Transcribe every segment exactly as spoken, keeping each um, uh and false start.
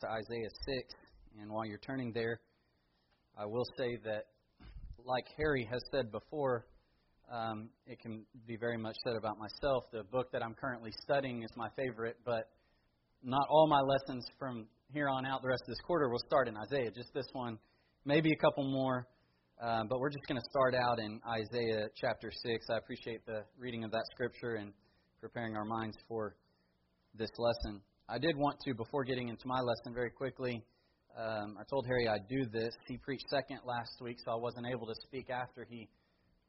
to Isaiah six, and while you're turning there, I will say that, like Harry has said before, um, it can be very much said about myself. The book that I'm currently studying is my favorite, but not all my lessons from here on out the rest of this quarter will start in Isaiah, just this one, maybe a couple more, uh, but we're just going to start out in Isaiah chapter six. I appreciate the reading of that scripture and preparing our minds for this lesson. I did want to, before getting into my lesson, very quickly, um, I told Harry I'd do this. He preached second last week, so I wasn't able to speak after he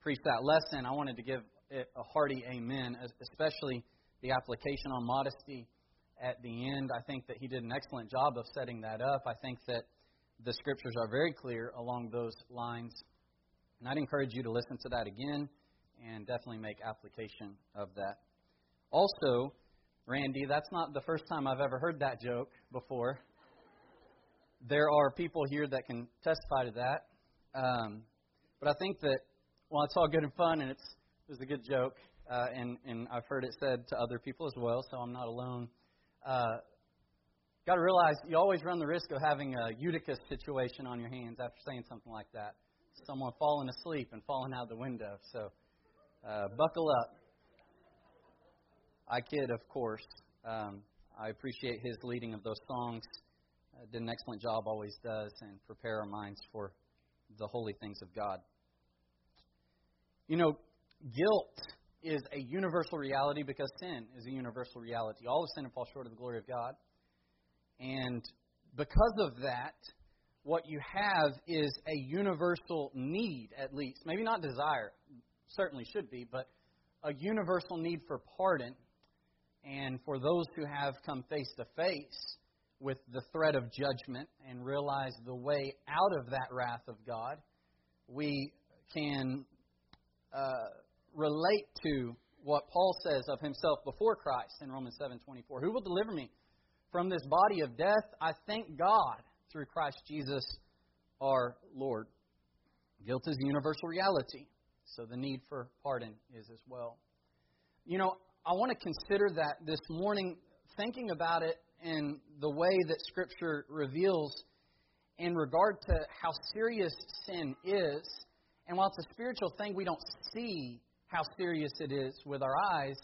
preached that lesson. I wanted to give it a hearty amen, especially the application on modesty at the end. I think that he did an excellent job of setting that up. I think that the scriptures are very clear along those lines, and I'd encourage you to listen to that again and definitely make application of that. Also, Randy, that's not the first time I've ever heard that joke before. There are people here that can testify to that. Um, but I think that, well, it's all good and fun, and it's, it was a good joke, uh, and, and I've heard it said to other people as well, so I'm not alone. Uh, got to realize you always run the risk of having a Eutychus situation on your hands after saying something like that. Someone falling asleep and falling out the window. So uh, buckle up. I kid, of course. Um, I appreciate his leading of those songs. Uh, did an excellent job, always does, and prepare our minds for the holy things of God. You know, guilt is a universal reality because sin is a universal reality. All of sin falls short of the glory of God. And because of that, what you have is a universal need, at least. Maybe not desire, certainly should be, but a universal need for pardon. And for those who have come face to face with the threat of judgment and realize the way out of that wrath of God, we can uh, relate to what Paul says of himself before Christ in Romans seven twenty-four. Who will deliver me from this body of death? I thank God through Christ Jesus our Lord. Guilt is a universal reality, so the need for pardon is as well. You know, I want to consider that this morning, thinking about it and the way that Scripture reveals in regard to how serious sin is. And while it's a spiritual thing, we don't see how serious it is with our eyes.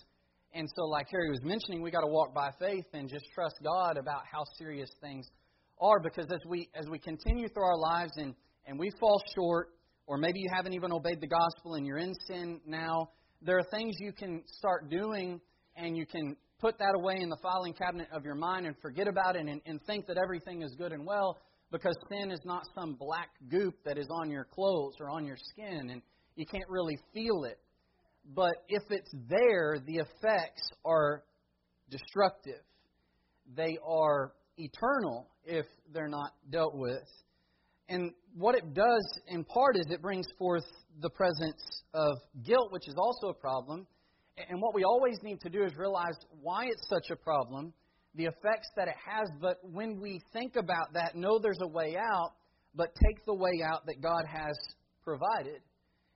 And so, like Harry was mentioning, we got to walk by faith and just trust God about how serious things are. Because as we as we continue through our lives and, and we fall short, or maybe you haven't even obeyed the gospel and you're in sin now, there are things you can start doing, and you can put that away in the filing cabinet of your mind and forget about it and, and think that everything is good and well, because sin is not some black goop that is on your clothes or on your skin and you can't really feel it. But if it's there, the effects are destructive. They are eternal if they're not dealt with. And what it does in part is it brings forth the presence of guilt, which is also a problem. And what we always need to do is realize why it's such a problem, the effects that it has. But when we think about that, know there's a way out, but take the way out that God has provided.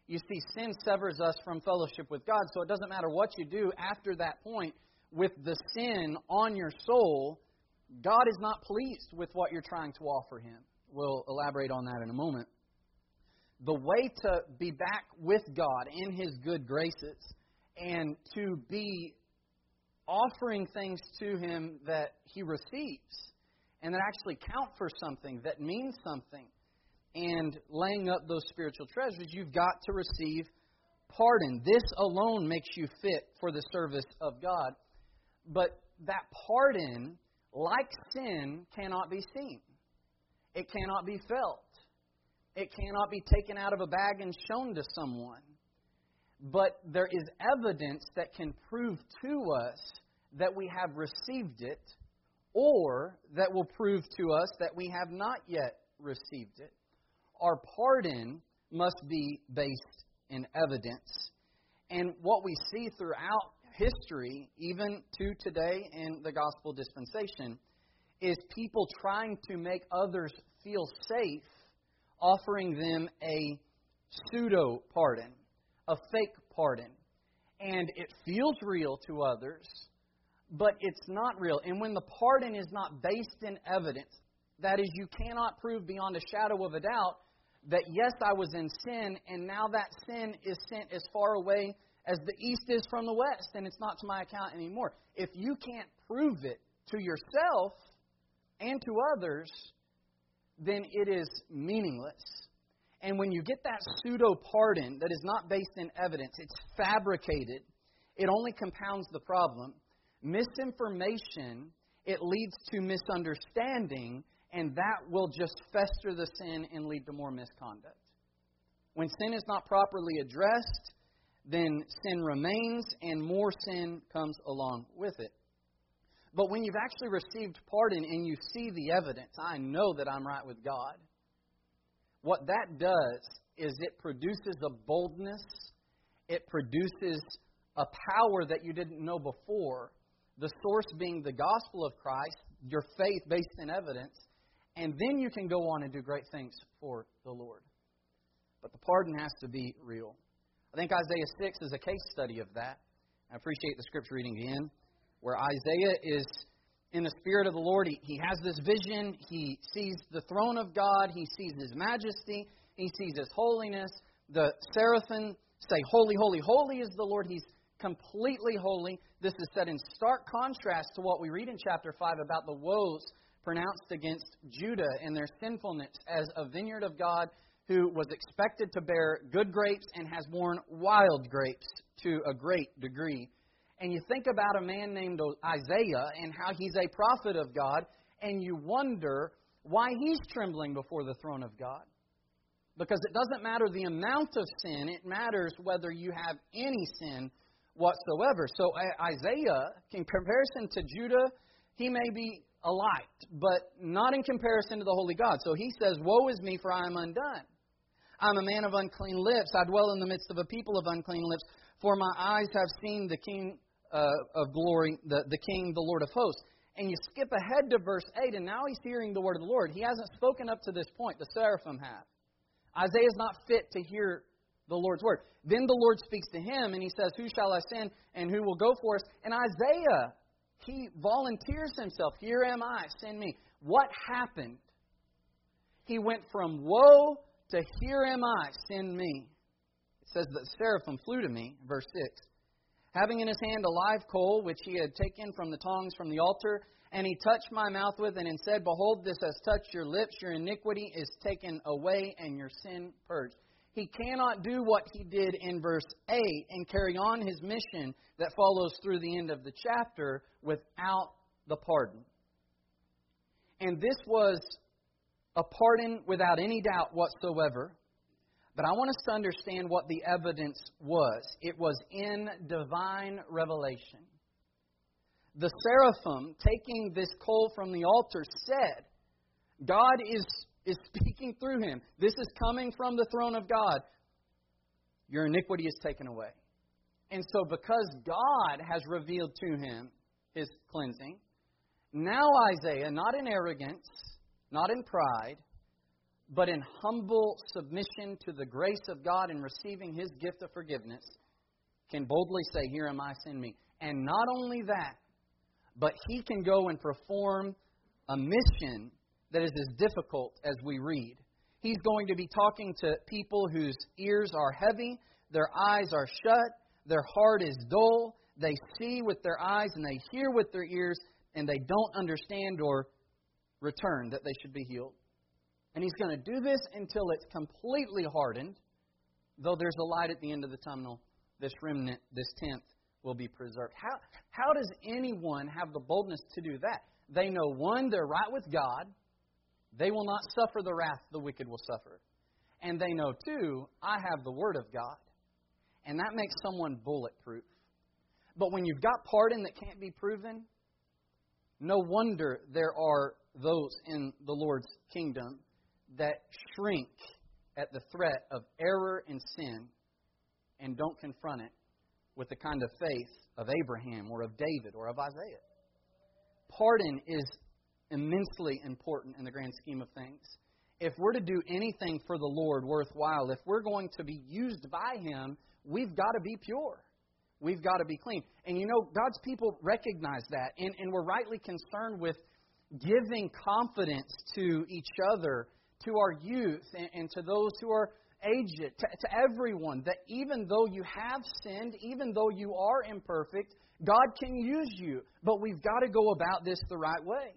You see, sin severs us from fellowship with God, so it doesn't matter what you do after that point with the sin on your soul, God is not pleased with what you're trying to offer Him. We'll elaborate on that in a moment. The way to be back with God in His good graces and to be offering things to Him that He receives and that actually count for something, that means something, and laying up those spiritual treasures, you've got to receive pardon. This alone makes you fit for the service of God. But that pardon, like sin, cannot be seen. It cannot be felt. It cannot be taken out of a bag and shown to someone. But there is evidence that can prove to us that we have received it, or that will prove to us that we have not yet received it. Our pardon must be based in evidence. And what we see throughout history, even to today in the gospel dispensation, is people trying to make others feel safe, offering them a pseudo-pardon, a fake pardon. And it feels real to others, but it's not real. And when the pardon is not based in evidence, that is, you cannot prove beyond a shadow of a doubt that, yes, I was in sin, and now that sin is sent as far away as the east is from the west, and it's not to my account anymore. If you can't prove it to yourself and to others, then it is meaningless. And when you get that pseudo-pardon that is not based in evidence, it's fabricated, it only compounds the problem. Misinformation, it leads to misunderstanding, and that will just fester the sin and lead to more misconduct. When sin is not properly addressed, then sin remains and more sin comes along with it. But when you've actually received pardon and you see the evidence, I know that I'm right with God. What that does is it produces a boldness. It produces a power that you didn't know before. The source being the gospel of Christ, your faith based in evidence. And then you can go on and do great things for the Lord. But the pardon has to be real. I think Isaiah six is a case study of that. I appreciate the scripture reading again, where Isaiah is in the Spirit of the Lord. He, he has this vision. He sees the throne of God. He sees His majesty. He sees His holiness. The seraphim say, "Holy, holy, holy is the Lord." He's completely holy. This is set in stark contrast to what we read in chapter five about the woes pronounced against Judah and their sinfulness as a vineyard of God who was expected to bear good grapes and has borne wild grapes to a great degree. And you think about a man named Isaiah and how he's a prophet of God, and you wonder why he's trembling before the throne of God. Because it doesn't matter the amount of sin, it matters whether you have any sin whatsoever. So Isaiah, in comparison to Judah, he may be a light, but not in comparison to the holy God. So he says, "Woe is me, for I am undone. I'm a man of unclean lips. I dwell in the midst of a people of unclean lips. For my eyes have seen the King uh, of glory, the, the King, the Lord of hosts." And you skip ahead to verse eight, and now he's hearing the word of the Lord. He hasn't spoken up to this point. The seraphim have. Isaiah's not fit to hear the Lord's word. Then the Lord speaks to him, and he says, "Who shall I send, and who will go for us?" And Isaiah, he volunteers himself. "Here am I, send me." What happened? He went from woe to "Here am I, send me." Says that seraphim flew to me, verse six, having in his hand a live coal, which he had taken from the tongs from the altar, and he touched my mouth with it and said, "Behold, this has touched your lips, your iniquity is taken away, and your sin purged." He cannot do what he did in verse eight and carry on his mission that follows through the end of the chapter without the pardon. And this was a pardon without any doubt whatsoever. But I want us to understand what the evidence was. It was in divine revelation. The seraphim, taking this coal from the altar, said, God is, is speaking through him. This is coming from the throne of God. Your iniquity is taken away. And so because God has revealed to him his cleansing, now Isaiah, not in arrogance, not in pride, but in humble submission to the grace of God and receiving His gift of forgiveness, can boldly say, "Here am I, send me." And not only that, but he can go and perform a mission that is as difficult as we read. He's going to be talking to people whose ears are heavy, their eyes are shut, their heart is dull, they see with their eyes and they hear with their ears, and they don't understand or return that they should be healed. And he's going to do this until it's completely hardened, though there's a light at the end of the tunnel. This remnant, this tenth, will be preserved. How, how does anyone have the boldness to do that? They know, one, they're right with God. They will not suffer the wrath the wicked will suffer. And they know, two, I have the Word of God. And that makes someone bulletproof. But when you've got pardon that can't be proven, no wonder there are those in the Lord's kingdom that shrink at the threat of error and sin and don't confront it with the kind of faith of Abraham or of David or of Isaiah. Pardon is immensely important in the grand scheme of things. If we're to do anything for the Lord worthwhile, if we're going to be used by Him, we've got to be pure. We've got to be clean. And you know, God's people recognize that, and, and we're rightly concerned with giving confidence to each other, to our youth, and, and to those who are aged, to, to everyone, that even though you have sinned, even though you are imperfect, God can use you. But we've got to go about this the right way.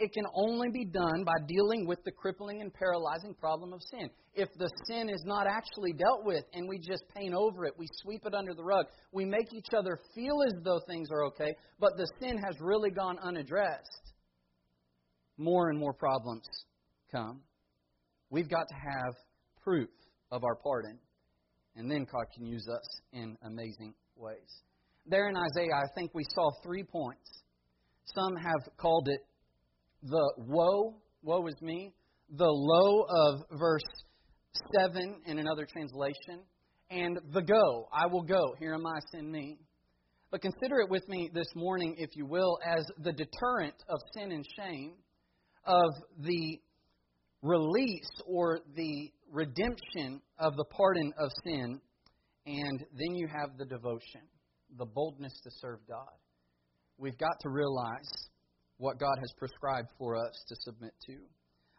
It can only be done by dealing with the crippling and paralyzing problem of sin. If the sin is not actually dealt with and we just paint over it, we sweep it under the rug, we make each other feel as though things are okay, but the sin has really gone unaddressed, more and more problems come. We've got to have proof of our pardon, and then God can use us in amazing ways. There in Isaiah, I think we saw three points. Some have called it the woe, woe is me, the low of verse seven in another translation, and the go, I will go, here am I, send me. But consider it with me this morning, if you will, as the deterrent of sin and shame, of the release or the redemption of the pardon of sin, and then you have the devotion, the boldness to serve God. We've got to realize what God has prescribed for us to submit to.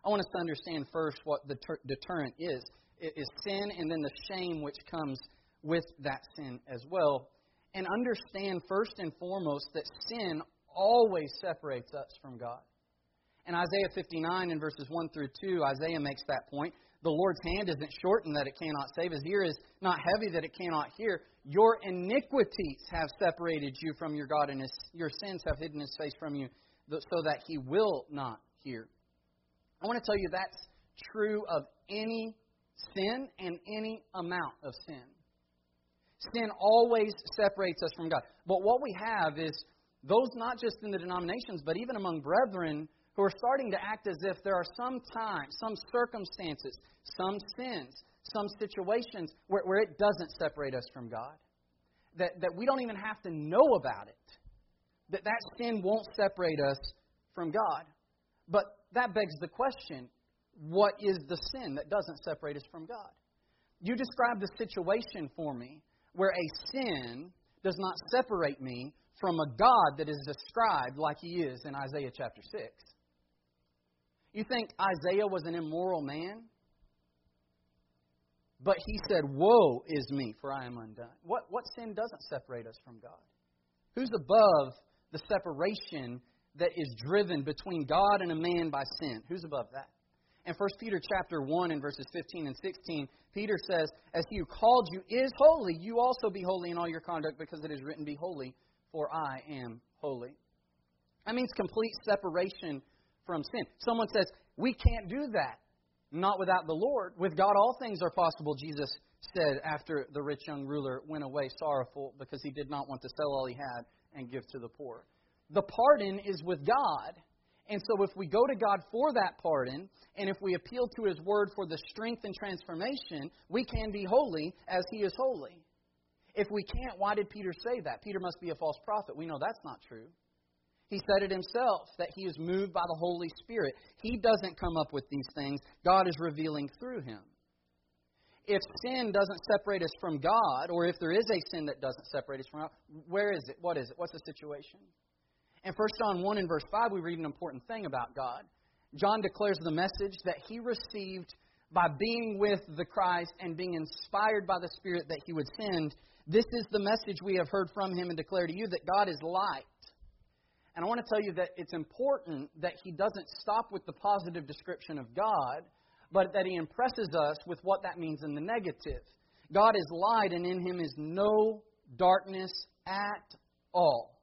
I want us to understand first what the ter- deterrent is. It is sin, and then the shame which comes with that sin as well. And understand first and foremost that sin always separates us from God. In Isaiah fifty-nine in verses one through two, Isaiah makes that point. The Lord's hand isn't shortened that it cannot save. His ear is not heavy that it cannot hear. Your iniquities have separated you from your God, and his, your sins have hidden his face from you, so that he will not hear. I want to tell you that's true of any sin and any amount of sin. Sin always separates us from God. But what we have is those not just in the denominations, but even among brethren who are starting to act as if there are some times, some circumstances, some sins, some situations where, where it doesn't separate us from God. That, that we don't even have to know about it. That that sin won't separate us from God. But that begs the question, what is the sin that doesn't separate us from God? You describe the situation for me where a sin does not separate me from a God that is described like he is in Isaiah chapter six. You think Isaiah was an immoral man? But he said, woe is me, for I am undone. What, what sin doesn't separate us from God? Who's above the separation that is driven between God and a man by sin? Who's above that? In First Peter chapter one and verses fifteen and sixteen, Peter says, as he who called you is holy, you also be holy in all your conduct, because it is written, be holy, for I am holy. That means complete separation from sin. Someone says, we can't do that. Not without the Lord. With God all things are possible, Jesus said after the rich young ruler went away sorrowful because he did not want to sell all he had and give to the poor. The pardon is with God. And so if we go to God for that pardon, and if we appeal to his word for the strength and transformation, we can be holy as he is holy. If we can't, why did Peter say that? Peter must be a false prophet. We know that's not true. He said it himself, that he is moved by the Holy Spirit. He doesn't come up with these things. God is revealing through him. If sin doesn't separate us from God, or if there is a sin that doesn't separate us from God, where is it? What is it? What's the situation? In First John one and verse five, we read an important thing about God. John declares the message that he received by being with the Christ and being inspired by the Spirit that he would send. This is the message we have heard from him and declare to you, that God is light. And I want to tell you that it's important that he doesn't stop with the positive description of God, but that he impresses us with what that means in the negative. God is light, and in him is no darkness at all.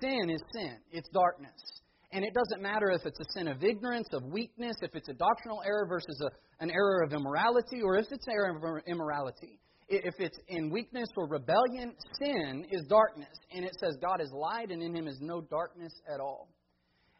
Sin is sin. It's darkness. And it doesn't matter if it's a sin of ignorance, of weakness, if it's a doctrinal error versus a, an error of immorality, or if it's an error of immorality. If it's in weakness or rebellion, sin is darkness. And it says God is light, and in him is no darkness at all.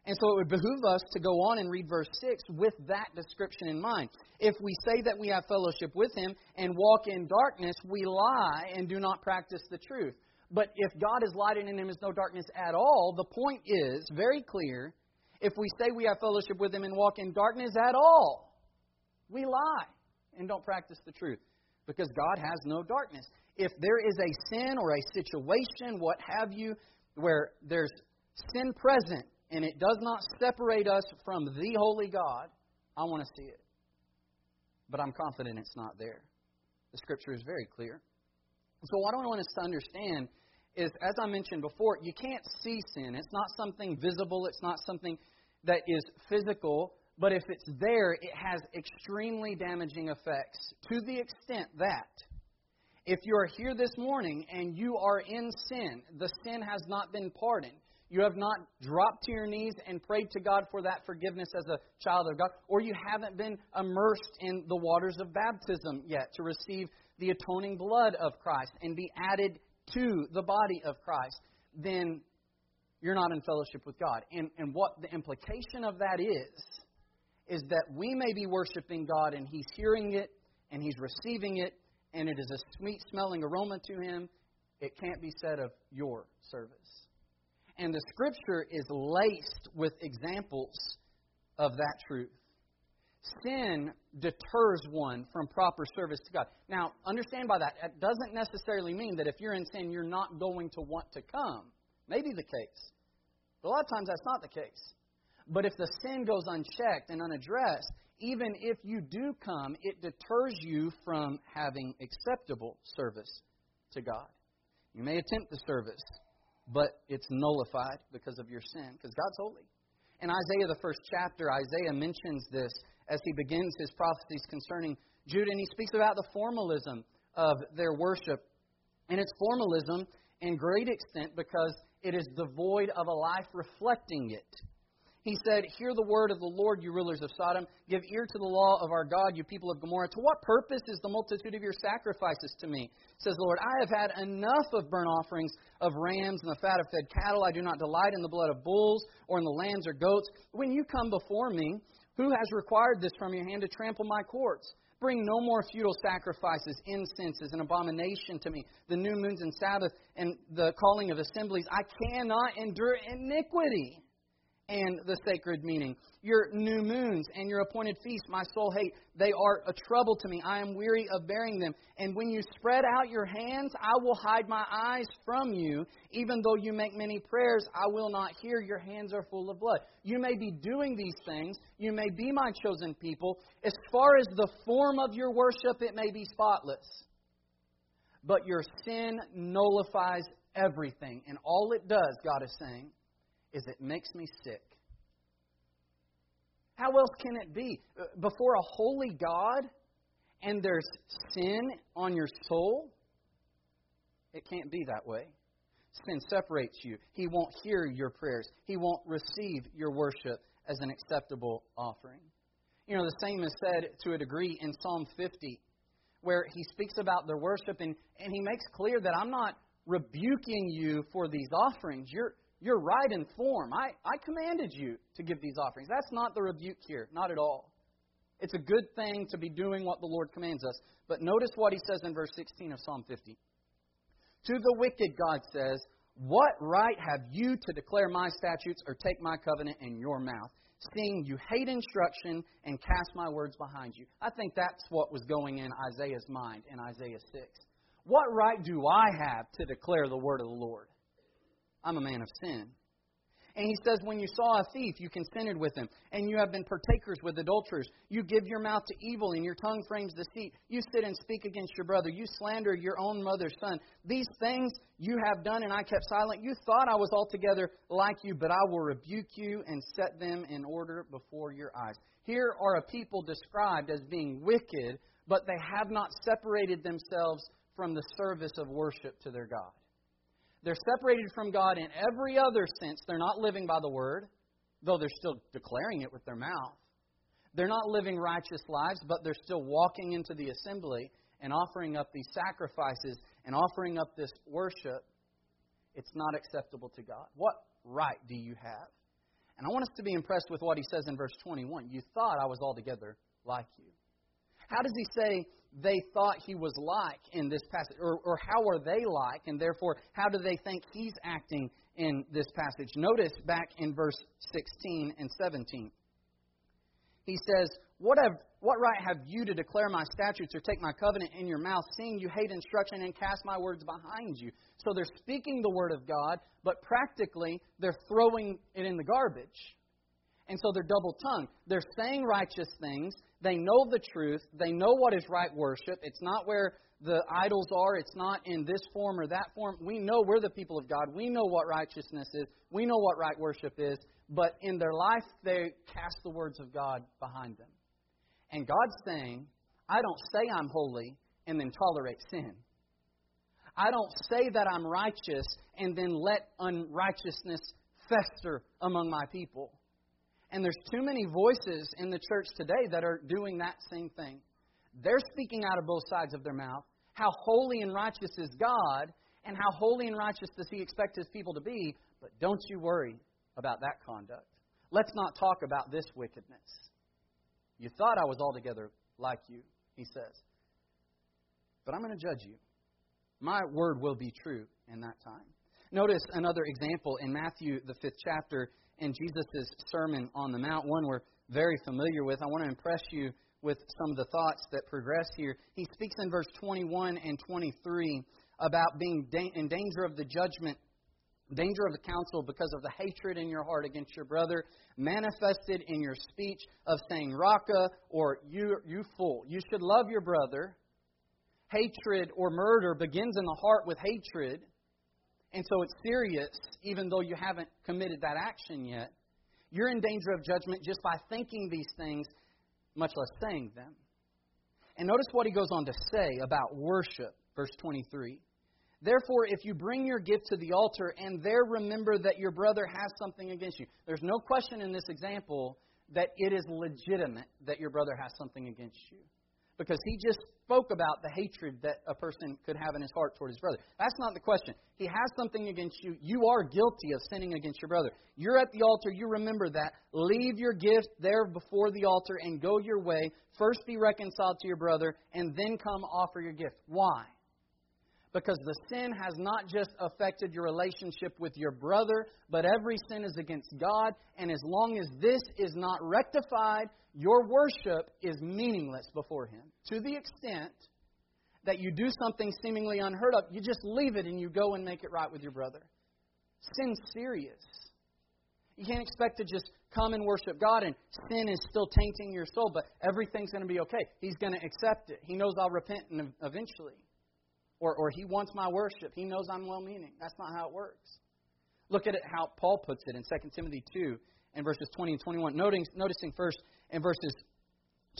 And so it would behoove us to go on and read verse six with that description in mind. If we say that we have fellowship with him and walk in darkness, we lie and do not practice the truth. But if God is light and in him is no darkness at all, the point is very clear. If we say we have fellowship with him and walk in darkness at all, we lie and don't practice the truth, because God has no darkness. if there is a sin or a situation, what have you, where there's sin present and it does not separate us from the holy God, I want to see it. But I'm confident it's not there. The Scripture is very clear. So what I want us to understand is, as I mentioned before, you can't see sin. It's not something visible. It's not something that is physical. But if it's there, it has extremely damaging effects, to the extent that if you are here this morning and you are in sin, the sin has not been pardoned, you have not dropped to your knees and prayed to God for that forgiveness as a child of God, or you haven't been immersed in the waters of baptism yet to receive the atoning blood of Christ and be added to the body of Christ, then you're not in fellowship with God. And, and what the implication of that is, is that we may be worshiping God and He's hearing it and He's receiving it and it is a sweet-smelling aroma to Him. It can't be said of your service. And the Scripture is laced with examples of that truth. Sin deters one from proper service to God. Now, understand by that, it doesn't necessarily mean that if you're in sin, you're not going to want to come. Maybe the case. But a lot of times that's not the case. But if the sin goes unchecked and unaddressed, even if you do come, it deters you from having acceptable service to God. You may attempt the service, but it's nullified because of your sin, because God's holy. In Isaiah, the first chapter, Isaiah mentions this as he begins his prophecies concerning Judah, and he speaks about the formalism of their worship. And it's formalism in great extent because it is devoid of a life reflecting it. He said, "Hear the word of the Lord, you rulers of Sodom. Give ear to the law of our God, you people of Gomorrah. To what purpose is the multitude of your sacrifices to me? Says the Lord, I have had enough of burnt offerings of rams and the fat of fed cattle. I do not delight in the blood of bulls or in the lambs or goats. When you come before me, who has required this from your hand to trample my courts? Bring no more futile sacrifices, incenses, and abomination to me. The new moons and Sabbath and the calling of assemblies. I cannot endure iniquity and the sacred meaning. Your new moons and your appointed feasts, my soul hate. They are a trouble to me. I am weary of bearing them. And when you spread out your hands, I will hide my eyes from you. Even though you make many prayers, I will not hear. Your hands are full of blood." You may be doing these things. You may be my chosen people. As far as the form of your worship, it may be spotless. But your sin nullifies everything. And all it does, God is saying, is it makes me sick. How else can it be? Before a holy God and there's sin on your soul, it can't be that way. Sin separates you. He won't hear your prayers. He won't receive your worship as an acceptable offering. You know, the same is said to a degree in Psalm fifty, where he speaks about their worship, and, and he makes clear that I'm not rebuking you for these offerings. You're You're right in form. I, I commanded you to give these offerings. That's not the rebuke here. Not at all. It's a good thing to be doing what the Lord commands us. But notice what he says in verse sixteen of Psalm fifty. To the wicked, God says, "What right have you to declare my statutes or take my covenant in your mouth? Seeing you hate instruction and cast my words behind you." I think that's what was going in Isaiah's mind in Isaiah six. What right do I have to declare the word of the Lord? I'm a man of sin. And he says, when you saw a thief, you consented with him, and you have been partakers with adulterers. You give your mouth to evil, and your tongue frames deceit. You sit and speak against your brother. You slander your own mother's son. These things you have done, and I kept silent. You thought I was altogether like you, but I will rebuke you and set them in order before your eyes. Here are a people described as being wicked, but they have not separated themselves from the service of worship to their God. They're separated from God in every other sense. They're not living by the Word, though they're still declaring it with their mouth. They're not living righteous lives, but they're still walking into the assembly and offering up these sacrifices and offering up this worship. It's not acceptable to God. What right do you have? And I want us to be impressed with what he says in verse twenty-one. You thought I was altogether like you. How does he say they thought he was like in this passage? Or, or how are they like? And therefore, how do they think he's acting in this passage? Notice back in verse sixteen and seventeen. he says, What have what right have you to declare my statutes or take my covenant in your mouth, seeing you hate instruction and cast my words behind you? So they're speaking the word of God, but practically they're throwing it in the garbage. And so they're double-tongued. They're saying righteous things. They know the truth. They know what is right worship. It's not where the idols are. It's not in this form or that form. We know we're the people of God. We know what righteousness is. We know what right worship is. But in their life, they cast the words of God behind them. And God's saying, I don't say I'm holy and then tolerate sin. I don't say that I'm righteous and then let unrighteousness fester among my people. And there's too many voices in the church today that are doing that same thing. They're speaking out of both sides of their mouth. How holy and righteous is God, and how holy and righteous does He expect His people to be? But don't you worry about that conduct. Let's not talk about this wickedness. You thought I was altogether like you, he says. But I'm going to judge you. My word will be true in that time. Notice another example in Matthew, the fifth chapter, in Jesus' Sermon on the Mount, one we're very familiar with. I want to impress you with some of the thoughts that progress here. He speaks in verse twenty-one and twenty-three about being in danger of the judgment, danger of the council because of the hatred in your heart against your brother, manifested in your speech of saying, Raka, or you, you fool. You should love your brother. Hatred or murder begins in the heart with hatred. And so it's serious, even though you haven't committed that action yet. You're in danger of judgment just by thinking these things, much less saying them. And notice what he goes on to say about worship, verse twenty-three. Therefore, if you bring your gift to the altar and there remember that your brother has something against you. There's no question in this example that it is legitimate that your brother has something against you. Because he just spoke about the hatred that a person could have in his heart toward his brother. That's not the question. He has something against you. You are guilty of sinning against your brother. You're at the altar. You remember that. Leave your gift there before the altar and go your way. First be reconciled to your brother and then come offer your gift. Why? Because the sin has not just affected your relationship with your brother, but every sin is against God. And as long as this is not rectified, your worship is meaningless before Him. To the extent that you do something seemingly unheard of, you just leave it and you go and make it right with your brother. Sin's serious. You can't expect to just come and worship God and sin is still tainting your soul, but everything's going to be okay. He's going to accept it. He knows I'll repent eventually. Or, or He wants my worship. He knows I'm well-meaning. That's not how it works. Look at it how Paul puts it in Second Timothy two and verses twenty and twenty-one. Noting, noticing first in verses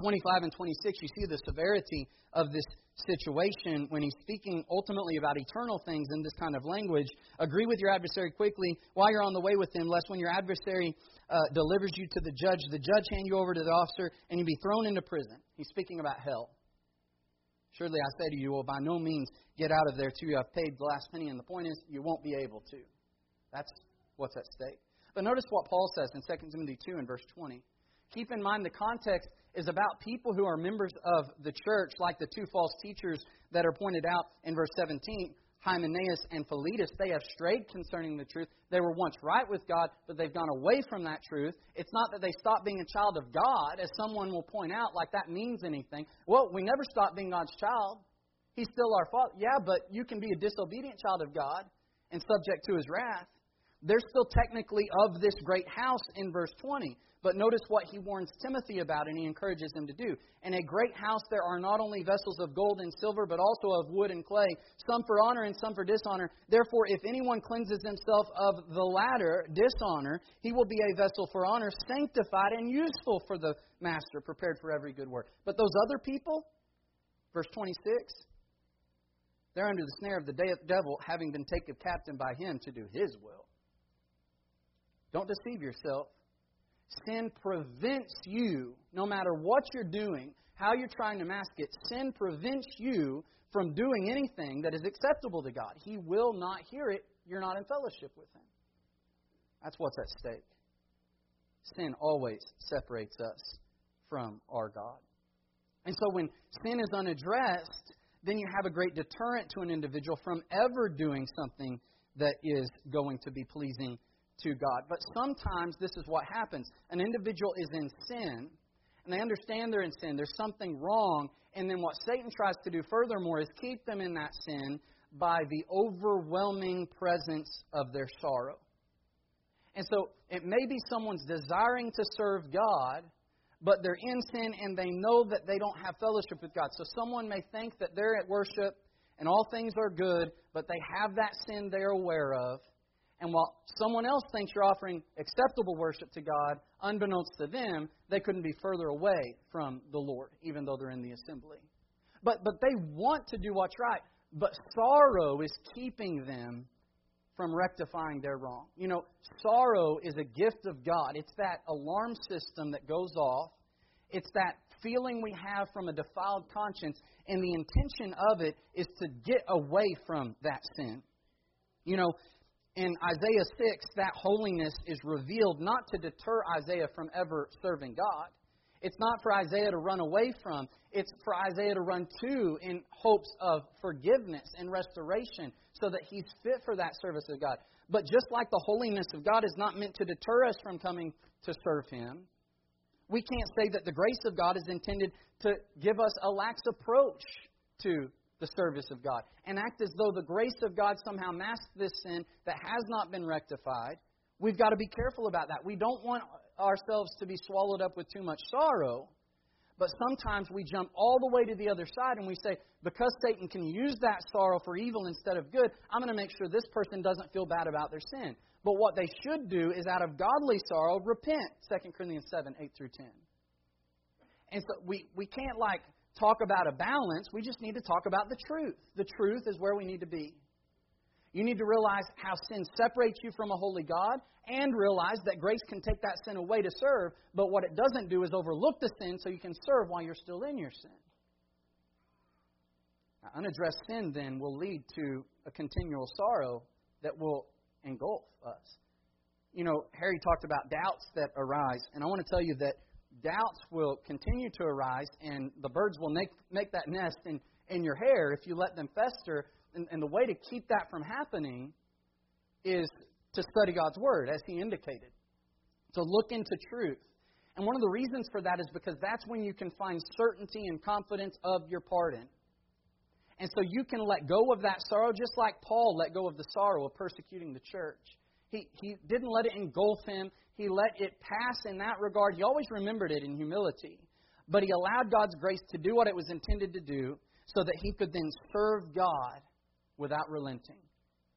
twenty-five and twenty-six, you see the severity of this situation when he's speaking ultimately about eternal things in this kind of language. Agree with your adversary quickly while you're on the way with him, lest when your adversary uh, delivers you to the judge, the judge hand you over to the officer and you be thrown into prison. He's speaking about hell. Surely I say to you, well, by no means get out of there till you have paid the last penny. And the point is, you won't be able to. That's what's at stake. But notice what Paul says in Second Timothy two and verse twenty. Keep in mind the context is about people who are members of the church, like the two false teachers that are pointed out in verse seventeen, Hymenaeus and Philetus. They have strayed concerning the truth. They were once right with God, but they've gone away from that truth. It's not that they stopped being a child of God, as someone will point out, like that means anything. Well, we never stopped being God's child. He's still our Father. Yeah, but you can be a disobedient child of God and subject to His wrath. They're still technically of this great house in verse twenty. But notice what he warns Timothy about and he encourages him to do. In a great house there are not only vessels of gold and silver, but also of wood and clay, some for honor and some for dishonor. Therefore, if anyone cleanses himself of the latter, dishonor, he will be a vessel for honor, sanctified and useful for the master, prepared for every good work. But those other people, verse twenty-six, they're under the snare of the devil, having been taken captive by him to do his will. Don't deceive yourself. Sin prevents you, no matter what you're doing, how you're trying to mask it, sin prevents you from doing anything that is acceptable to God. He will not hear it. You're not in fellowship with Him. That's what's at stake. Sin always separates us from our God. And so when sin is unaddressed, then you have a great deterrent to an individual from ever doing something that is going to be pleasing to God. But sometimes this is what happens. An individual is in sin and they understand they're in sin. There's something wrong. And then what Satan tries to do furthermore is keep them in that sin by the overwhelming presence of their sorrow. And so it may be someone's desiring to serve God, but they're in sin and they know that they don't have fellowship with God. So someone may think that they're at worship and all things are good, but they have that sin they're aware of. And while someone else thinks you're offering acceptable worship to God, unbeknownst to them, they couldn't be further away from the Lord, even though they're in the assembly. But but they want to do what's right, but sorrow is keeping them from rectifying their wrong. You know, sorrow is a gift of God. It's that alarm system that goes off. It's that feeling we have from a defiled conscience, and the intention of it is to get away from that sin. You know, in Isaiah six, that holiness is revealed not to deter Isaiah from ever serving God. It's not for Isaiah to run away from. It's for Isaiah to run to in hopes of forgiveness and restoration so that he's fit for that service of God. But just like the holiness of God is not meant to deter us from coming to serve Him, we can't say that the grace of God is intended to give us a lax approach to the service of God and act as though the grace of God somehow masks this sin that has not been rectified. We've got to be careful about that. We don't want ourselves to be swallowed up with too much sorrow, but sometimes we jump all the way to the other side and we say, because Satan can use that sorrow for evil instead of good, I'm going to make sure this person doesn't feel bad about their sin. But what they should do is, out of godly sorrow, repent. Second Corinthians seven, eight through ten. And so we, we can't like talk about a balance. We just need to talk about the truth. The truth is where we need to be. You need to realize how sin separates you from a holy God and realize that grace can take that sin away to serve, but what it doesn't do is overlook the sin so you can serve while you're still in your sin. Now, unaddressed sin then will lead to a continual sorrow that will engulf us. You know, Harry talked about doubts that arise, and I want to tell you that doubts will continue to arise, and the birds will make, make that nest in, in your hair if you let them fester. And, and the way to keep that from happening is to study God's Word, as he indicated, to look into truth. And one of the reasons for that is because that's when you can find certainty and confidence of your pardon. And so you can let go of that sorrow, just like Paul let go of the sorrow of persecuting the church. He, he didn't let it engulf him. He let it pass in that regard. He always remembered it in humility. But he allowed God's grace to do what it was intended to do so that he could then serve God without relenting.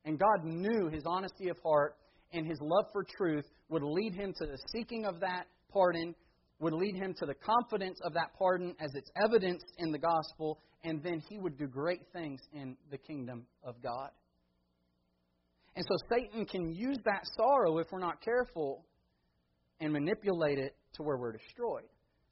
And God knew his honesty of heart and his love for truth would lead him to the seeking of that pardon, would lead him to the confidence of that pardon as it's evidenced in the gospel, and then he would do great things in the kingdom of God. And so Satan can use that sorrow, if we're not careful, and manipulate it to where we're destroyed.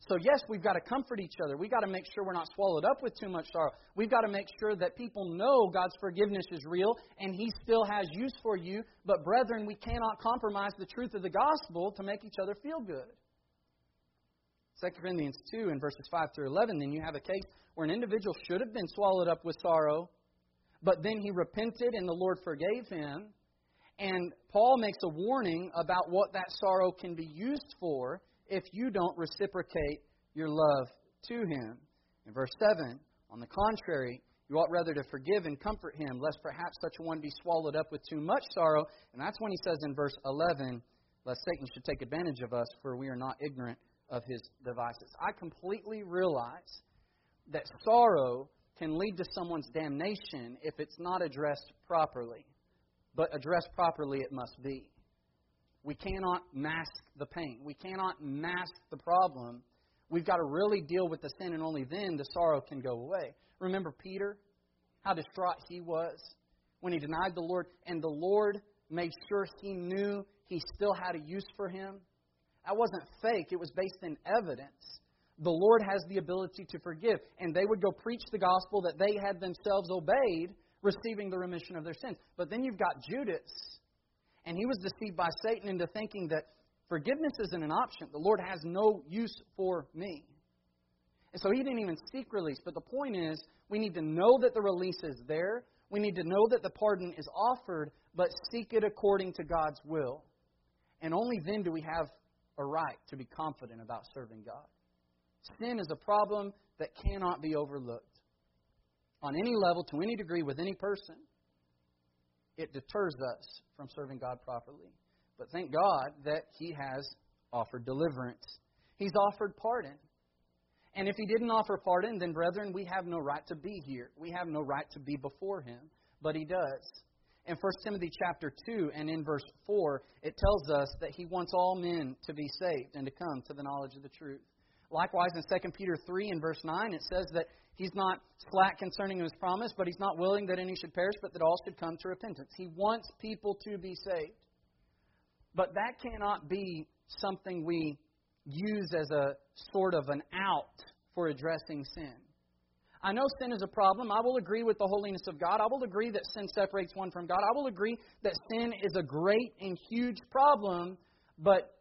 So yes, we've got to comfort each other. We've got to make sure we're not swallowed up with too much sorrow. We've got to make sure that people know God's forgiveness is real and he still has use for you. But brethren, we cannot compromise the truth of the gospel to make each other feel good. Second Corinthians two and verses five through eleven, then you have a case where an individual should have been swallowed up with sorrow, but then he repented and the Lord forgave him. And Paul makes a warning about what that sorrow can be used for if you don't reciprocate your love to him. In verse seven, on the contrary, you ought rather to forgive and comfort him, lest perhaps such a one be swallowed up with too much sorrow. And that's when he says in verse eleven, lest Satan should take advantage of us, for we are not ignorant of his devices. I completely realize that sorrow can lead to someone's damnation if it's not addressed properly. But addressed properly it must be. We cannot mask the pain. We cannot mask the problem. We've got to really deal with the sin, and only then the sorrow can go away. Remember Peter, how distraught he was when he denied the Lord, and the Lord made sure he knew he still had a use for him. That wasn't fake. It was based in evidence. The Lord has the ability to forgive, and they would go preach the gospel that they had themselves obeyed, receiving the remission of their sins. But then you've got Judas, and he was deceived by Satan into thinking that forgiveness isn't an option. The Lord has no use for me. And so he didn't even seek release. But the point is, we need to know that the release is there. We need to know that the pardon is offered, but seek it according to God's will. And only then do we have a right to be confident about serving God. Sin is a problem that cannot be overlooked on any level, to any degree, with any person. It deters us from serving God properly. But thank God that He has offered deliverance. He's offered pardon. And if He didn't offer pardon, then, brethren, we have no right to be here. We have no right to be before Him. But He does. In First Timothy chapter two and in verse four, it tells us that He wants all men to be saved and to come to the knowledge of the truth. Likewise, in Second Peter three and verse nine, it says that He's not slack concerning His promise, but He's not willing that any should perish, but that all should come to repentance. He wants people to be saved. But that cannot be something we use as a sort of an out for addressing sin. I know sin is a problem. I will agree with the holiness of God. I will agree that sin separates one from God. I will agree that sin is a great and huge problem, but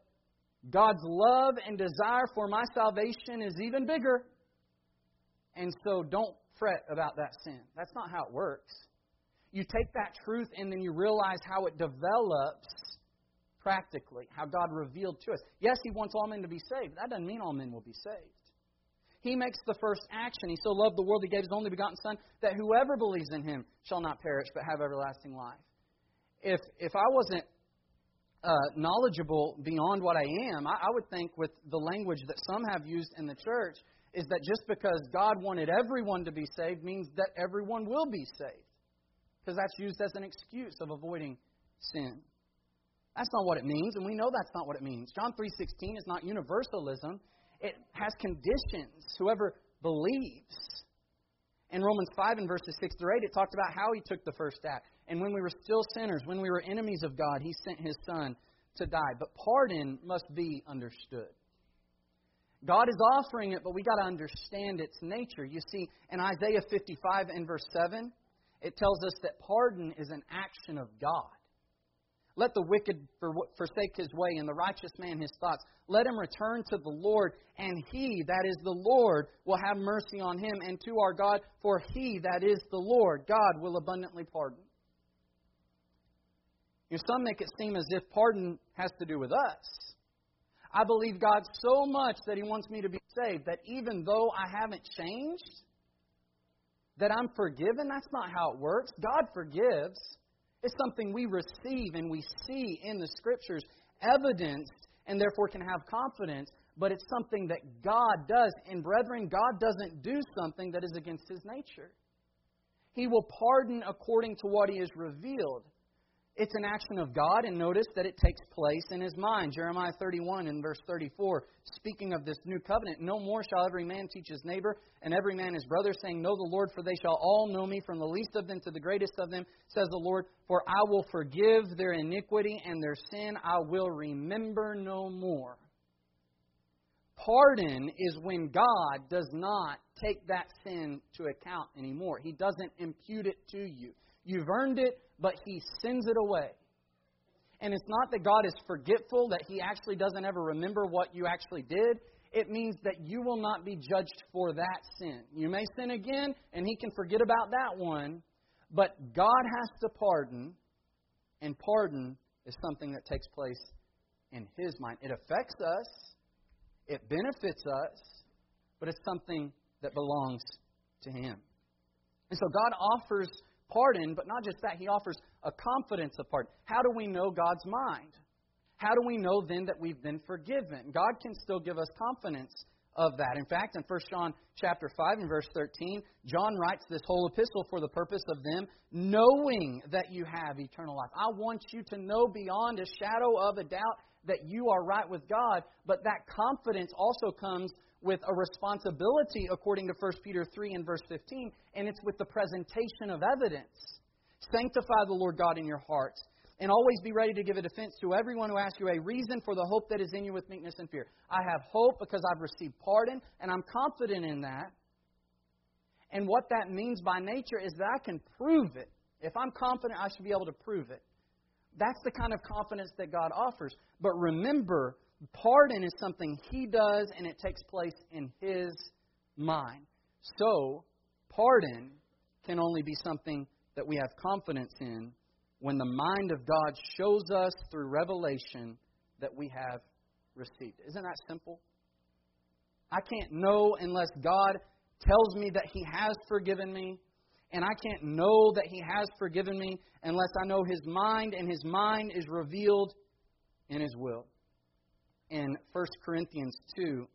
God's love and desire for my salvation is even bigger. And so don't fret about that sin. That's not how it works. You take that truth and then you realize how it develops practically, how God revealed to us. Yes, He wants all men to be saved. That doesn't mean all men will be saved. He makes the first action. He so loved the world, He gave His only begotten Son, that whoever believes in Him shall not perish but have everlasting life. If if I wasn't uh, knowledgeable beyond what I am, I, I would think with the language that some have used in the church, is that just because God wanted everyone to be saved means that everyone will be saved. Because that's used as an excuse of avoiding sin. That's not what it means, and we know that's not what it means. John three sixteen is not universalism. It has conditions, whoever believes. In Romans five and verses six through eight, it talked about how He took the first act. And when we were still sinners, when we were enemies of God, He sent His Son to die. But pardon must be understood. God is offering it, but we got to understand its nature. You see, in Isaiah fifty-five and verse seven, it tells us that pardon is an action of God. Let the wicked forsake his way and the righteous man his thoughts. Let him return to the Lord, and He, that is the Lord, will have mercy on him and to our God, for He, that is the Lord, God, will abundantly pardon. You know, some make it seem as if pardon has to do with us. I believe God so much that He wants me to be saved that even though I haven't changed, that I'm forgiven. That's not how it works. God forgives. It's something we receive and we see in the Scriptures evidenced and therefore can have confidence. But it's something that God does. And brethren, God doesn't do something that is against His nature. He will pardon according to what He has revealed. It's an action of God, and notice that it takes place in His mind. Jeremiah thirty-one and verse thirty-four, speaking of this new covenant, no more shall every man teach his neighbor and every man his brother, saying, know the Lord, for they shall all know me, from the least of them to the greatest of them, says the Lord, for I will forgive their iniquity and their sin I will remember no more. Pardon is when God does not take that sin to account anymore. He doesn't impute it to you. You've earned it, but He sends it away. And it's not that God is forgetful, that He actually doesn't ever remember what you actually did. It means that you will not be judged for that sin. You may sin again, and He can forget about that one, but God has to pardon, and pardon is something that takes place in His mind. It affects us, it benefits us, but it's something that belongs to Him. And so God offers pardon, but not just that, He offers a confidence of pardon. How do we know God's mind? How do we know then that we've been forgiven? God can still give us confidence of that. In fact, in First John chapter five and verse thirteen, John writes this whole epistle for the purpose of them knowing that you have eternal life. I want you to know beyond a shadow of a doubt that you are right with God, but that confidence also comes with a responsibility according to First Peter three and verse fifteen, and it's with the presentation of evidence. Sanctify the Lord God in your hearts, and always be ready to give a defense to everyone who asks you a reason for the hope that is in you with meekness and fear. I have hope because I've received pardon, and I'm confident in that. And what that means by nature is that I can prove it. If I'm confident, I should be able to prove it. That's the kind of confidence that God offers. But remember, pardon is something He does, and it takes place in His mind. So, pardon can only be something that we have confidence in when the mind of God shows us through revelation that we have received. Isn't that simple? I can't know unless God tells me that He has forgiven me. And I can't know that He has forgiven me unless I know His mind, and His mind is revealed in His will. In First Corinthians two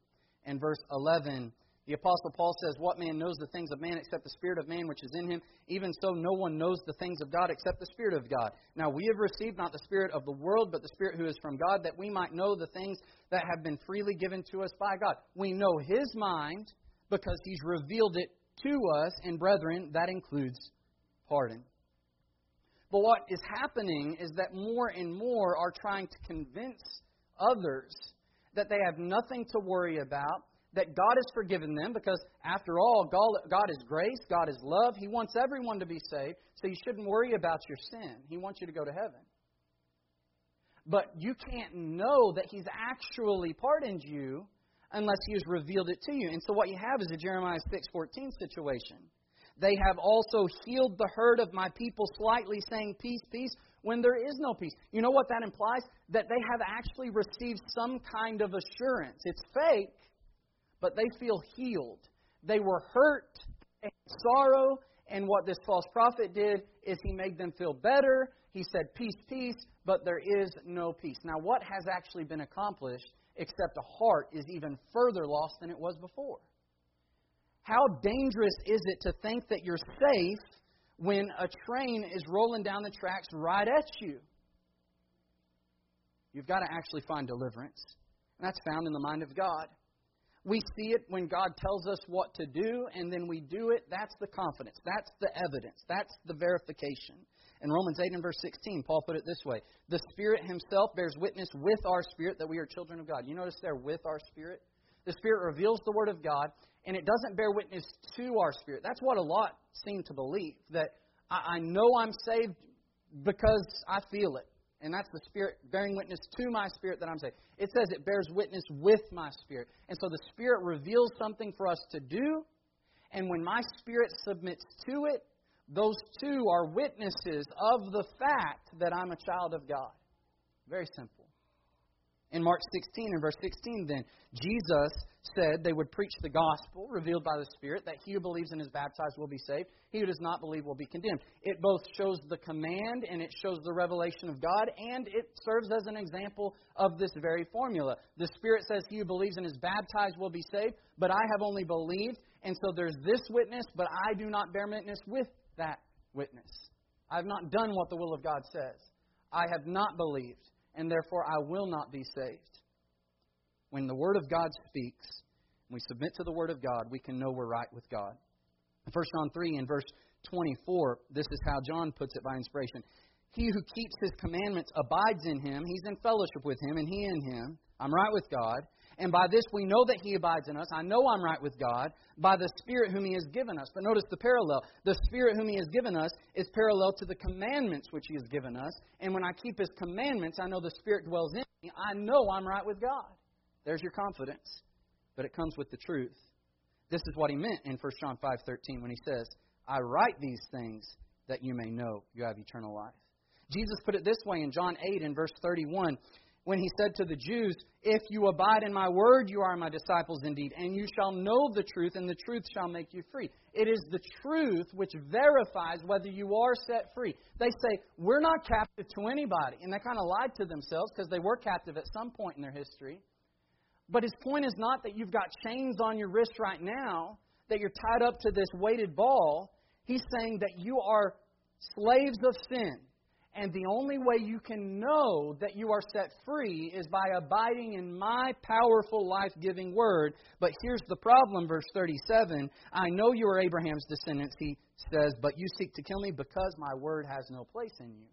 and verse eleven, the Apostle Paul says, "What man knows the things of man except the spirit of man which is in him? Even so, no one knows the things of God except the Spirit of God. Now we have received not the spirit of the world, but the Spirit who is from God, that we might know the things that have been freely given to us by God." We know His mind because He's revealed it to us, and brethren, that includes pardon. But what is happening is that more and more are trying to convince others that they have nothing to worry about, that God has forgiven them, because after all, God is grace, God is love. He wants everyone to be saved, so you shouldn't worry about your sin. He wants you to go to heaven. But you can't know that He's actually pardoned you unless He has revealed it to you. And so what you have is a Jeremiah six fourteen situation. "They have also healed the herd of my people slightly, saying, 'Peace, peace,' when there is no peace." You know what that implies? That they have actually received some kind of assurance. It's fake, but they feel healed. They were hurt and sorrow, and what this false prophet did is he made them feel better. He said, "Peace, peace," but there is no peace. Now, what has actually been accomplished except a heart is even further lost than it was before? How dangerous is it to think that you're safe when a train is rolling down the tracks right at you? You've got to actually find deliverance. And that's found in the mind of God. We see it when God tells us what to do, and then we do it. That's the confidence. That's the evidence. That's the verification. In Romans eight and verse sixteen, Paul put it this way: "The Spirit Himself bears witness with our spirit that we are children of God." You notice there, "with our spirit." The Spirit reveals the Word of God, and it doesn't bear witness to our spirit. That's what a lot seem to believe, that I, I know I'm saved because I feel it. And that's the Spirit bearing witness to my spirit that I'm saved. It says it bears witness with my spirit. And so the Spirit reveals something for us to do. And when my spirit submits to it, those two are witnesses of the fact that I'm a child of God. Very simple. In Mark sixteen and verse sixteen then, Jesus said they would preach the gospel revealed by the Spirit, that he who believes and is baptized will be saved. He who does not believe will be condemned. It both shows the command and it shows the revelation of God, and it serves as an example of this very formula. The Spirit says he who believes and is baptized will be saved, but I have only believed, and so there's this witness, but I do not bear witness with that witness. I have not done what the will of God says. I have not believed, and therefore I will not be saved. When the Word of God speaks, and we submit to the Word of God, we can know we're right with God. In First John three and verse twenty-four, this is how John puts it by inspiration: "He who keeps his commandments abides in him, he's in fellowship with him, and he in him. I'm right with God. And by this we know that he abides in us." I know I'm right with God by the Spirit whom he has given us. But notice the parallel. The Spirit whom he has given us is parallel to the commandments which he has given us. And when I keep his commandments, I know the Spirit dwells in me. I know I'm right with God. There's your confidence. But it comes with the truth. This is what he meant in First John five thirteen when he says, "I write these things that you may know you have eternal life." Jesus put it this way in John eight and verse thirty-one. When he said to the Jews, "If you abide in my word, you are my disciples indeed, and you shall know the truth, and the truth shall make you free." It is the truth which verifies whether you are set free. They say, "We're not captive to anybody." And they kind of lied to themselves, because they were captive at some point in their history. But his point is not that you've got chains on your wrist right now, that you're tied up to this weighted ball. He's saying that you are slaves of sin. And the only way you can know that you are set free is by abiding in my powerful, life-giving word. But here's the problem, verse thirty-seven. "I know you are Abraham's descendants," he says, "but you seek to kill me because my word has no place in you."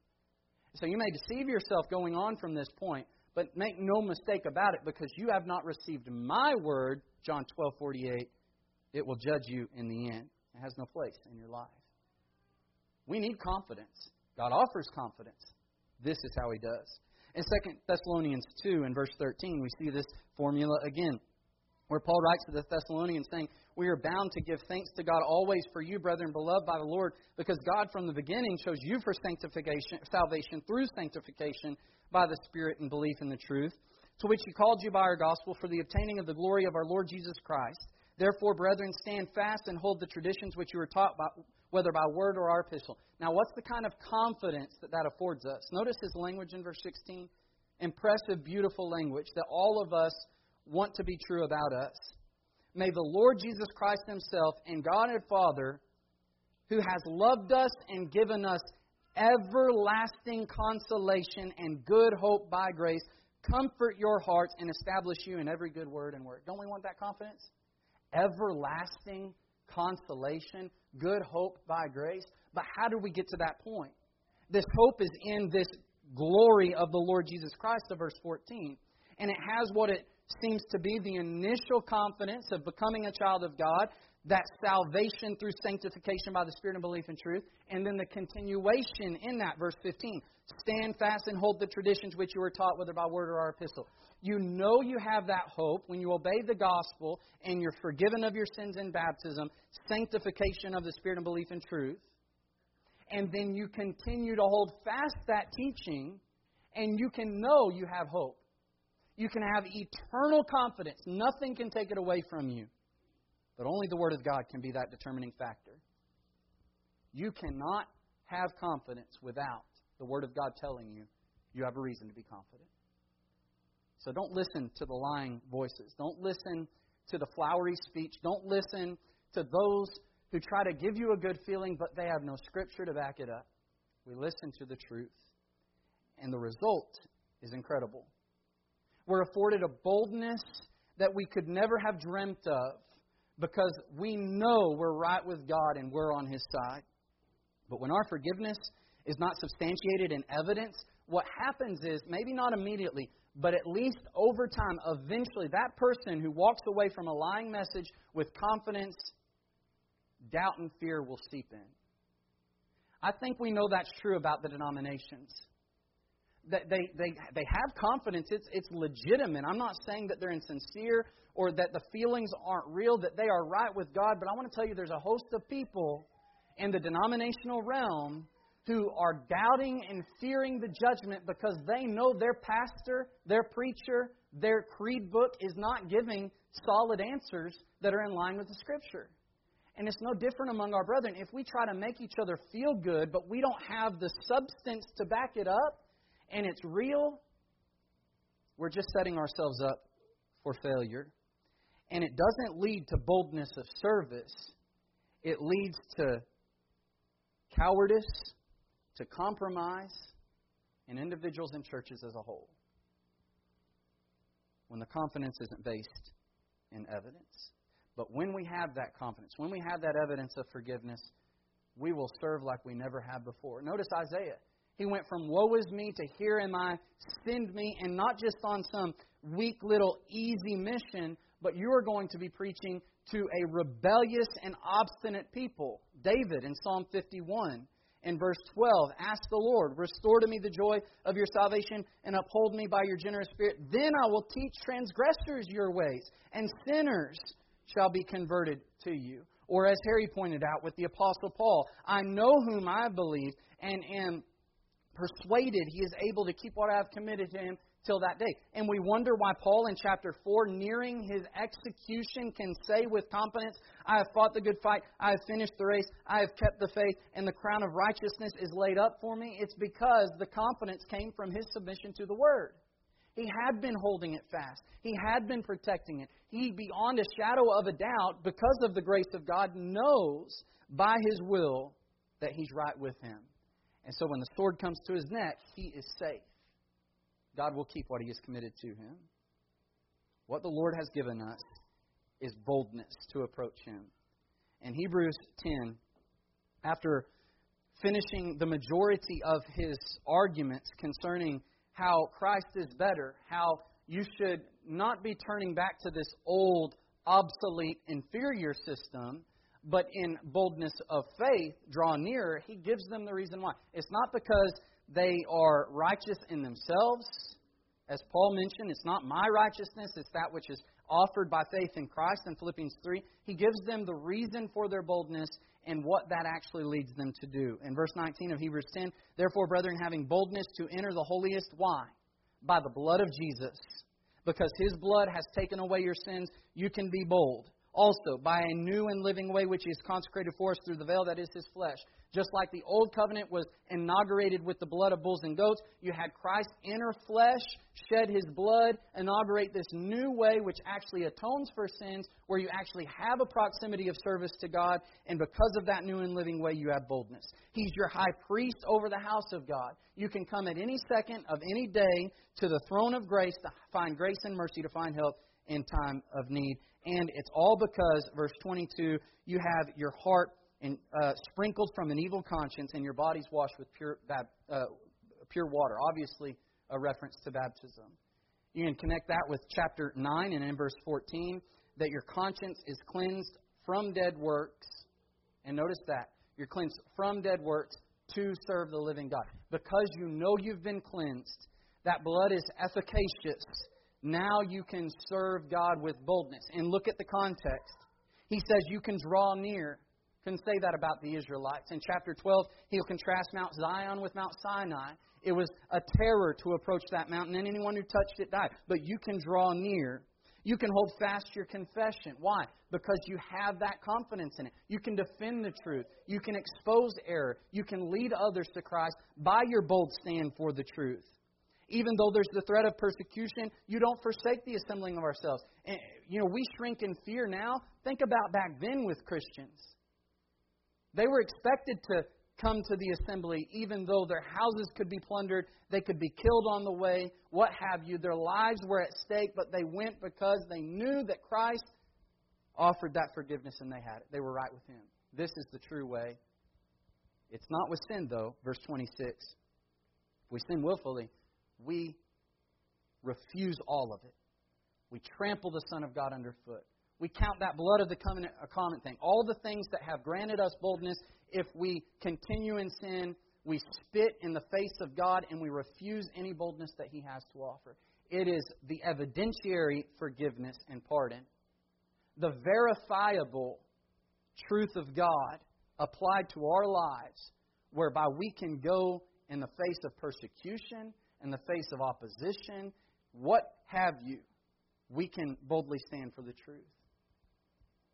So you may deceive yourself going on from this point, but make no mistake about it, because you have not received my word, John twelve forty-eight, it will judge you in the end. It has no place in your life. We need confidence. God offers confidence. This is how he does. In Second Thessalonians two and verse thirteen, we see this formula again, where Paul writes to the Thessalonians saying, "We are bound to give thanks to God always for you, brethren, beloved by the Lord, because God from the beginning chose you for sanctification, salvation through sanctification by the Spirit and belief in the truth, to which He called you by our gospel for the obtaining of the glory of our Lord Jesus Christ. Therefore, brethren, stand fast and hold the traditions which you were taught, by, whether by word or our epistle. Now, what's the kind of confidence that that affords us? Notice his language in verse sixteen. Impressive, beautiful language that all of us want to be true about us. May the Lord Jesus Christ Himself and God and Father, who has loved us and given us everlasting consolation and good hope by grace, comfort your hearts and establish you in every good word and work. Don't we want that confidence? Everlasting consolation, good hope by grace. But how do we get to that point? This hope is in this glory of the Lord Jesus Christ of verse fourteen. And it has what it seems to be the initial confidence of becoming a child of God, that salvation through sanctification by the Spirit and belief in truth, and then the continuation in that, verse fifteen. Stand fast and hold the traditions which you were taught, whether by word or our epistle. You know you have that hope when you obey the gospel and you're forgiven of your sins in baptism, sanctification of the Spirit and belief in truth, and then you continue to hold fast that teaching, and you can know you have hope. You can have eternal confidence. Nothing can take it away from you. But only the Word of God can be that determining factor. You cannot have confidence without the Word of God telling you you have a reason to be confident. So don't listen to the lying voices. Don't listen to the flowery speech. Don't listen to those who try to give you a good feeling, but they have no Scripture to back it up. We listen to the truth, and the result is incredible. We're afforded a boldness that we could never have dreamt of, because we know we're right with God and we're on His side. But when our forgiveness is not substantiated in evidence, what happens is, maybe not immediately, but at least over time, eventually that person who walks away from a lying message with confidence, doubt and fear will seep in. I think we know that's true about the denominations. That they, they, they have confidence. It's, it's legitimate. I'm not saying that they're insincere or that the feelings aren't real, that they are right with God. But I want to tell you there's a host of people in the denominational realm who are doubting and fearing the judgment because they know their pastor, their preacher, their creed book is not giving solid answers that are in line with the Scripture. And it's no different among our brethren. If we try to make each other feel good, but we don't have the substance to back it up, and it's real, we're just setting ourselves up for failure. And it doesn't lead to boldness of service. It leads to cowardice, to compromise, and individuals and churches as a whole, when the confidence isn't based in evidence. But when we have that confidence, when we have that evidence of forgiveness, we will serve like we never have before. Notice Isaiah. He went from woe is me to here am I, send me, and not just on some weak little easy mission, but you are going to be preaching to a rebellious and obstinate people. David in Psalm fifty-one in verse twelve, ask the Lord, restore to me the joy of your salvation and uphold me by your generous spirit. Then I will teach transgressors your ways, and sinners shall be converted to you. Or as Harry pointed out with the Apostle Paul, I know whom I believe and am persuaded he is able to keep what I have committed to him till that day. And we wonder why Paul in chapter four, nearing his execution, can say with confidence, I have fought the good fight, I have finished the race, I have kept the faith, and the crown of righteousness is laid up for me. It's because the confidence came from his submission to the Word. He had been holding it fast. He had been protecting it. He, beyond a shadow of a doubt, because of the grace of God, knows by His will that He's right with him. And so when the sword comes to his neck, he is safe. God will keep what He has committed to him. What the Lord has given us is boldness to approach Him. In Hebrews ten, after finishing the majority of his arguments concerning how Christ is better, how you should not be turning back to this old, obsolete, inferior system, but in boldness of faith, draw nearer, he gives them the reason why. It's not because they are righteous in themselves. As Paul mentioned, it's not my righteousness, it's that which is offered by faith in Christ in Philippians three. He gives them the reason for their boldness and what that actually leads them to do. In verse nineteen of Hebrews ten, therefore, brethren, having boldness to enter the holiest, why? By the blood of Jesus, Because His blood has taken away your sins, you can be bold. Also, by a new and living way which He has consecrated for us through the veil that is His flesh. Just like the old covenant was inaugurated with the blood of bulls and goats, you had Christ in her flesh, shed His blood, inaugurate this new way which actually atones for sins, where you actually have a proximity of service to God, and because of that new and living way, you have boldness. He's your high priest over the house of God. You can come at any second of any day to the throne of grace to find grace and mercy, to find help in time of need. And it's all because, verse twenty-two, you have your heart and uh, sprinkled from an evil conscience, and your body's washed with pure uh, pure water. Obviously, a reference to baptism. You can connect that with chapter nine and in verse fourteen, that your conscience is cleansed from dead works. And notice that. You're cleansed from dead works to serve the living God. Because you know you've been cleansed, that blood is efficacious. Now you can serve God with boldness. And look at the context. He says you can draw near. Couldn't say that about the Israelites. In chapter twelve, he'll contrast Mount Zion with Mount Sinai. It was a terror to approach that mountain, and anyone who touched it died. But you can draw near. You can hold fast your confession. Why? Because you have that confidence in it. You can defend the truth. You can expose error. You can lead others to Christ by your bold stand for the truth. Even though there's the threat of persecution, you don't forsake the assembling of ourselves. And, you know, we shrink in fear now. Think about back then with Christians. They were expected to come to the assembly, even though their houses could be plundered, they could be killed on the way, what have you. Their lives were at stake, but they went because they knew that Christ offered that forgiveness, and they had it. They were right with Him. This is the true way. It's not with sin, though. Verse twenty-six. If we sin willfully, we refuse all of it. We trample the Son of God underfoot. We count that blood of the covenant a common thing. All the things that have granted us boldness, if we continue in sin, we spit in the face of God and we refuse any boldness that He has to offer. It is the evidentiary forgiveness and pardon. The verifiable truth of God applied to our lives, whereby we can go in the face of persecution, in the face of opposition, what have you. We can boldly stand for the truth.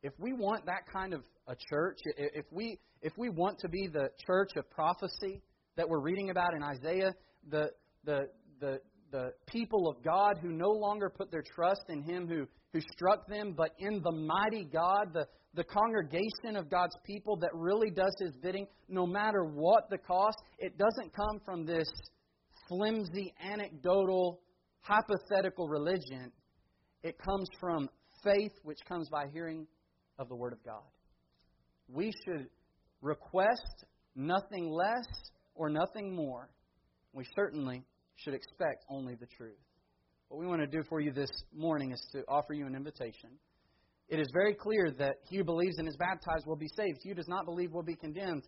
If we want that kind of a church, if we if we want to be the church of prophecy that we're reading about in Isaiah, the the the the people of God who no longer put their trust in Him who, who struck them, but in the mighty God, the, the congregation of God's people that really does His bidding, no matter what the cost. It doesn't come from this flimsy, anecdotal, hypothetical religion. It comes from faith, which comes by hearing of the Word of God. We should request nothing less or nothing more. We certainly should expect only the truth. What we want to do for you this morning is to offer you an invitation. It is very clear that he who believes and is baptized will be saved. He who does not believe will be condemned.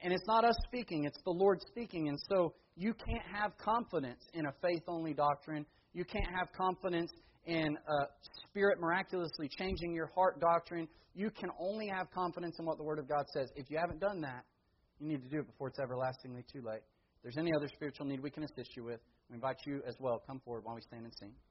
And it's not us speaking, it's the Lord speaking. And so you can't have confidence in a faith-only doctrine. You can't have confidence in a spirit miraculously changing your heart doctrine. You can only have confidence in what the Word of God says. If you haven't done that, you need to do it before it's everlastingly too late. If there's any other spiritual need we can assist you with, we invite you as well. Come forward while we stand and sing.